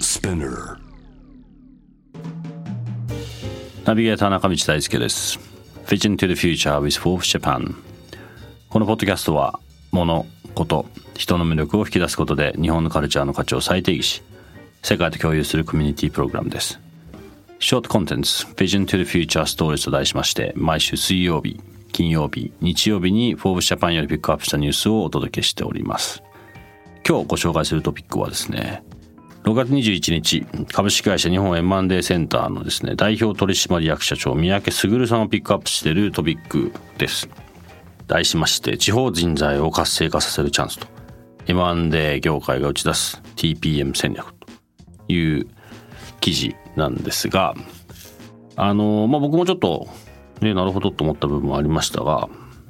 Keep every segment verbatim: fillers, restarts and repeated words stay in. スピナーナビゲーター中道大輔です。Vision to the Future with Forbes Japan。このポッドキャストは、物、こと、人の魅力を引き出すことで日本のカルチャーの価値を再定義し、世界と共有するコミュニティプログラムです。ショートコンテンツ Vision to the Future Stories と題しまして、毎週水曜日、金曜日、日曜日に Forbes Japan よりピックアップしたニュースをお届けしております。今日ご紹介するトピックはですね、ろくがつにじゅういちにち、株式会社日本 エムアンドエー センターのですね、代表取締役社長、三宅卓さんをピックアップしているトピックです。題しまして、地方人材を活性化させるチャンスと、エムアンドエー 業界が打ち出す ティーピーエム 戦略という記事なんですが、あの、まあ、僕もちょっと、ね、なるほどと思った部分もありましたが、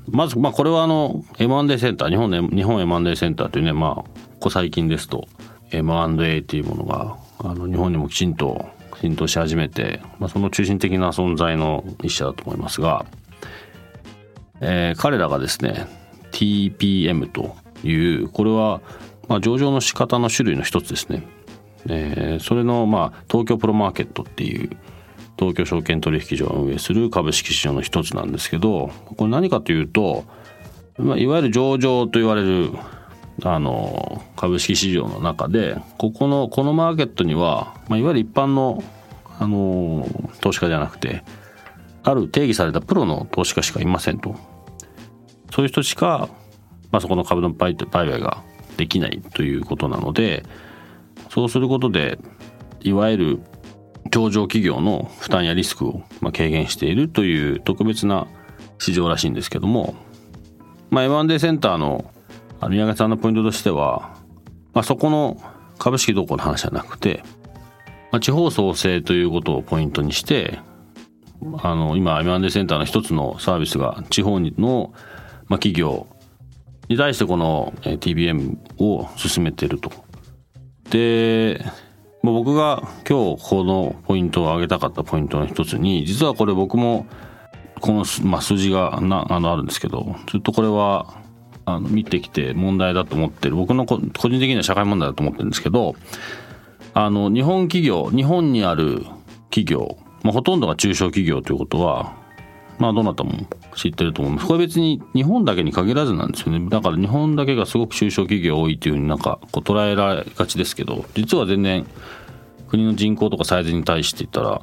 まず、まあ、これはあの、エムアンドエー センター、日本ね、日本 エムアンドエー センターというね、まあ、ここ最近ですと、エムアンドエー というものがあの日本にもきちんと浸透し始めて、まあ、その中心的な存在の一社だと思いますが、えー、彼らがですね ティーピーエム というこれはまあ上場の仕方の種類の一つですね、えー、それのまあ東京プロマーケットっていう東京証券取引所が運営する株式市場の一つなんですけど、これ何かというと、まあ、いわゆる上場と言われるあの株式市場の中でここのこのマーケットには、まあ、いわゆる一般の、あの投資家じゃなくてある定義されたプロの投資家しかいませんと、そういう人しか、まあ、そこの株の売買ができないということなので、そうすることでいわゆる上場企業の負担やリスクを軽減しているという特別な市場らしいんですけども、まあ、エムアンドエー センターの宮川さんのポイントとしては、まあ、そこの株式動向の話じゃなくて、まあ、地方創生ということをポイントにして、あの今 エムアンドエー センターの一つのサービスが地方の、まあ、企業に対してこの ティーピーエム を進めていると。で、もう僕が今日このポイントを上げたかったポイントの一つに、実はこれ僕もこの、まあ、数字がなあのあるんですけど、ずっとこれはあの見てきて問題だと思ってる、僕のこ個人的には社会問題だと思ってるんですけど、あの日本企業日本にある企業、まあ、ほとんどが中小企業ということは、まあ、どなたも知ってると思います。これ別に日本だけに限らずなんですよね。だから日本だけがすごく中小企業多いというふうになんかこう捉えられがちですけど、実は全然国の人口とかサイズに対して言ったら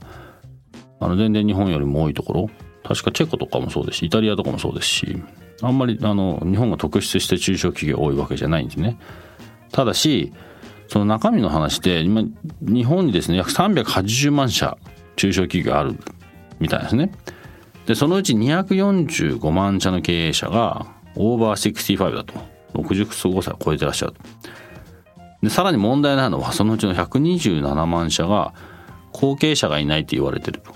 あの全然日本よりも多いところ、確かチェコとかもそうですし、イタリアとかもそうですし、あんまりあの日本が特筆して中小企業多いわけじゃないんですね。ただしその中身の話で今日本にですね約さんびゃくはちじゅうまんしゃ中小企業があるみたいですね。でそのうちにひゃくよんじゅうごまんしゃの経営者がオーバーろくじゅうごだと、ろくじゅうごさいを超えてらっしゃると。でさらに問題なのはそのうちのひゃくにじゅうななまんしゃが後継者がいないと言われてると。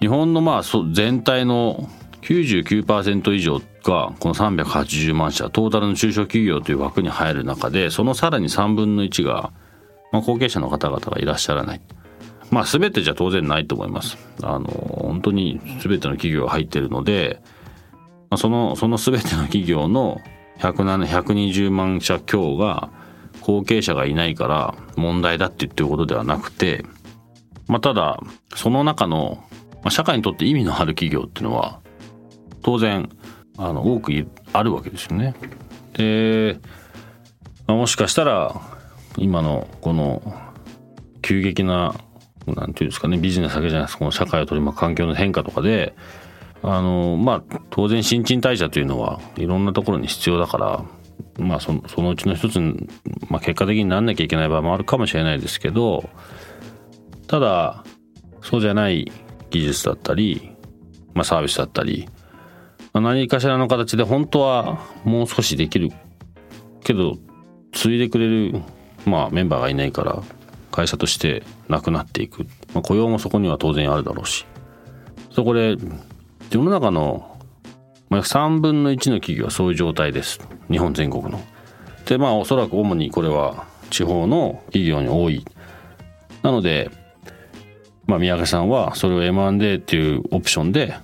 日本のまあ全体のきゅうじゅうきゅうパーセント 以上がこのさんびゃくはちじゅうまんしゃトータルの中小企業という枠に入る中で、そのさらにさんぶんのいちが、まあ、後継者の方々がいらっしゃらない。まあ全てじゃ当然ないと思います。あの本当に全ての企業が入っているので、そのその全ての企業のひゃくにじゅうまんしゃ強が後継者がいないから問題だって言ってることではなくて、まあ、ただその中の社会にとって意味のある企業っていうのは当然あの多くあるわけですよね。で、まあ、もしかしたら今のこの急激ななんていうんですかね、ビジネスだけじゃなくてこの社会を取り巻く環境の変化とかで、あのまあ当然新陳代謝というのはいろんなところに必要だから、まあ、その、そのうちの一つに、まあ、結果的になんなきゃいけない場合もあるかもしれないですけど、ただそうじゃない技術だったり、まあ、サービスだったり、まあ、何かしらの形で本当はもう少しできるけど継いでくれるまあ、メンバーがいないから会社としてなくなっていく、まあ、雇用もそこには当然あるだろうし、そこで世の中の約さんぶんのいちの企業はそういう状態です、日本全国の。でまあおそらく主にこれは地方の企業に多い。なので、まあ、宮家さんはそれを エムアンドエー っていうオプションで、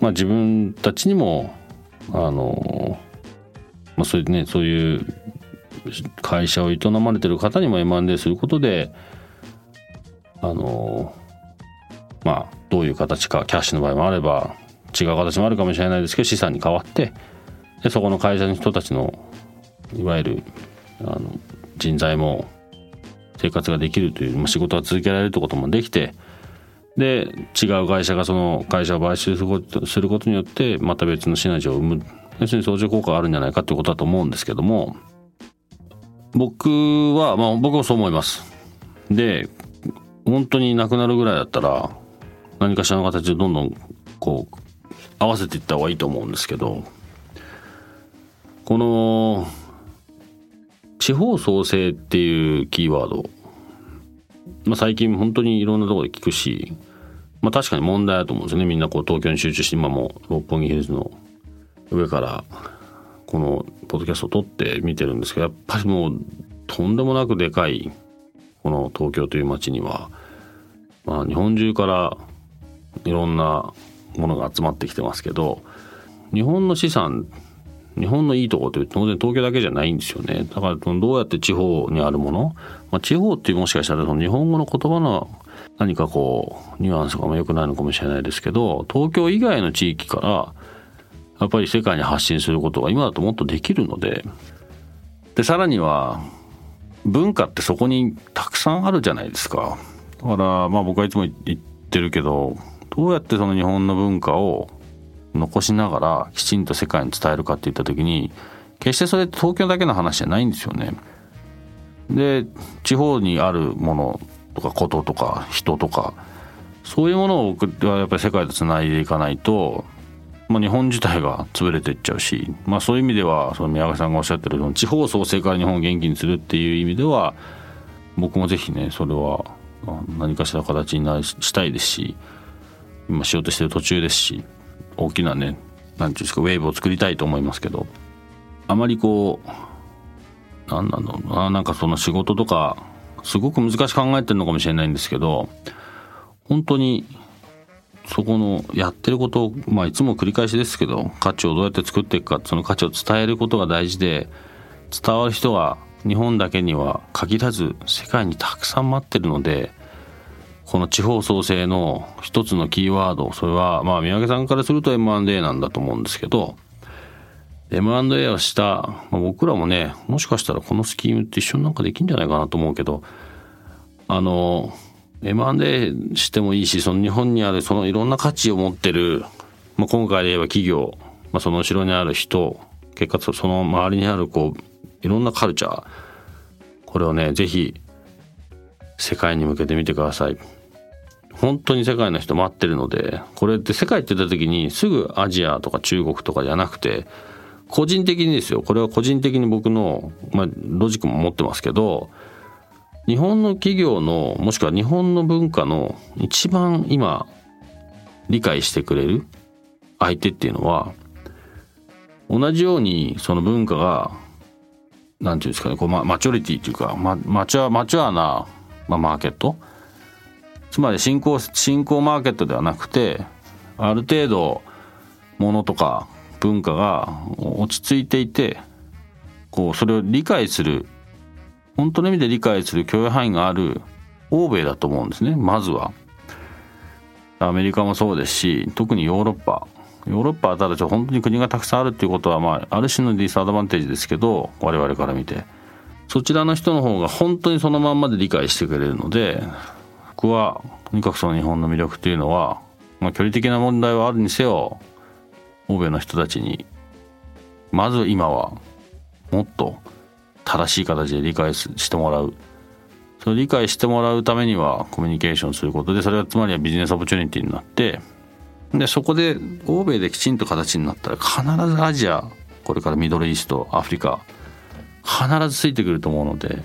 まあ、自分たちにもあの、まあ、そういうね、そういう会社を営まれてる方にも エムアンドエー することで、あのまあどういう形か、キャッシュの場合もあれば違う形もあるかもしれないですけど、資産に代わってでそこの会社の人たちのいわゆるあの人材も生活ができるという、まあ、仕事が続けられるということもできて、で違う会社がその会社を買収すること、することによってまた別のシナジーを生む、要するに相乗効果があるんじゃないかということだと思うんですけども、僕は、まあ、僕もそう思います。で、本当になくなるぐらいだったら、何かしらの形でどんどんこう合わせていった方がいいと思うんですけど、この地方創生っていうキーワード、まあ、最近本当にいろんなところで聞くし、まあ、確かに問題だと思うんですよね。みんなこう東京に集中して、今も六本木ヒルズの上からこのポッドキャストを撮って見てるんですけど、やっぱりもうとんでもなくでかいこの東京という街には、まあ、日本中からいろんなものが集まってきてますけど、日本の資産、日本のいいところって当然東京だけじゃないんですよね。だからどうやって地方にあるもの、まあ、地方っていう、もしかしたらその日本語の言葉の何かこうニュアンスが良くないのかもしれないですけど、東京以外の地域からやっぱり世界に発信することが今だともっとできるので、でさらには文化ってそこにたくさんあるじゃないですか。だからまあ僕はいつも言ってるけど、どうやってその日本の文化を残しながらきちんと世界に伝えるかっていった時に、決してそれって東京だけの話じゃないんですよね。で地方にあるものとかこととか人とか、そういうものを僕はやっぱり世界とつないでいかないと、まあ、日本自体が潰れていっちゃうし、まあ、そういう意味ではその宮家さんがおっしゃってるその地方創生から日本を元気にするっていう意味では、僕もぜひね、それは何かしら形になしたいですし、今しようとしてる途中ですし、大きなね、なんていうんですか、ウェーブを作りたいと思いますけど、あまりこうなんなんだろうな、なんかその仕事とかすごく難しく考えてるのかもしれないんですけど、本当にそこのやってることを、まあ、いつも繰り返しですけど、価値をどうやって作っていくか、その価値を伝えることが大事で、伝わる人が日本だけには限らず世界にたくさん待ってるので、この地方創生の一つのキーワード、それはまあ宮家さんからすると エムアンドエー なんだと思うんですけど、 エムアンドエー をした、まあ、僕らもね、もしかしたらこのスキームって一緒になんかできんじゃないかなと思うけど、あのエムアンドエー してもいいし、その日本にあるそのいろんな価値を持ってる、まあ、今回で言えば企業、まあ、その後ろにある人、結果その周りにあるこういろんなカルチャー、これをね、ぜひ世界に向けてみてください。本当に世界の人待ってるので、これって世界って言った時にすぐアジアとか中国とかじゃなくて、個人的にですよ、これは個人的に僕の、まあ、ロジックも持ってますけど、日本の企業の、もしくは日本の文化の一番今理解してくれる相手っていうのは、同じようにその文化がなんていうんですかね、こう、ま、マチュリティというか、ま、マチュア、マチュアな、まあ、マーケット、つまり新興、新興マーケットではなくて、ある程度物とか文化が落ち着いていて、こうそれを理解する、本当の意味で理解する許容範囲がある欧米だと思うんですね。まずはアメリカもそうですし、特にヨーロッパヨーロッパはただちょっと本当に国がたくさんあるっていうことは、まあ、ある種のディスアドバンテージですけど、我々から見てそちらの人の方が本当にそのまんまで理解してくれるので、僕はとにかくその日本の魅力というのは、まあ、距離的な問題はあるにせよ、欧米の人たちにまず今はもっと正しい形で理解してもらう、それを理解してもらうためにはコミュニケーションすることで、それはつまりはビジネスオプチュニティになって、でそこで欧米できちんと形になったら、必ずアジア、これからミドルイースト、アフリカ必ずついてくると思うので、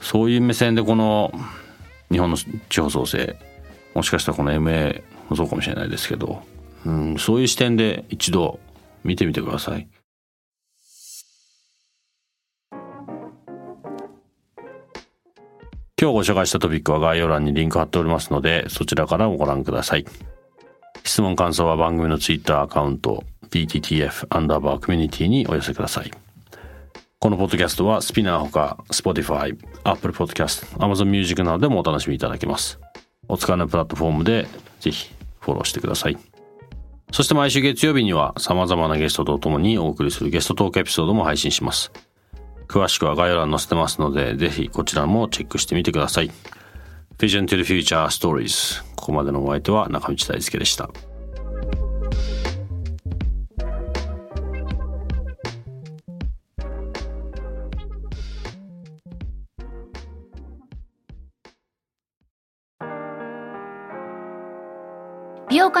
そういう目線でこの日本の地方創生、もしかしたらこの エムエー もそうかもしれないですけど、うん、そういう視点で一度見てみてください。今日ご紹介したトピックは概要欄にリンク貼っておりますので、そちらからもご覧ください。質問感想は番組のツイッターアカウント ビーティーティーエフ アンダーバーコミュニティにお寄せください。このポッドキャストはスピナーほか Spotify、Apple Podcast、Amazon Music などでもお楽しみいただけます。お使いのプラットフォームでぜひフォローしてください。そして毎週月曜日には様々なゲストとともにお送りするゲストトークエピソードも配信します。詳しくは概要欄に載せてますので、ぜひこちらもチェックしてみてください。Vision to the Future Stories。ここまでのお相手は中道大輔でした。美容家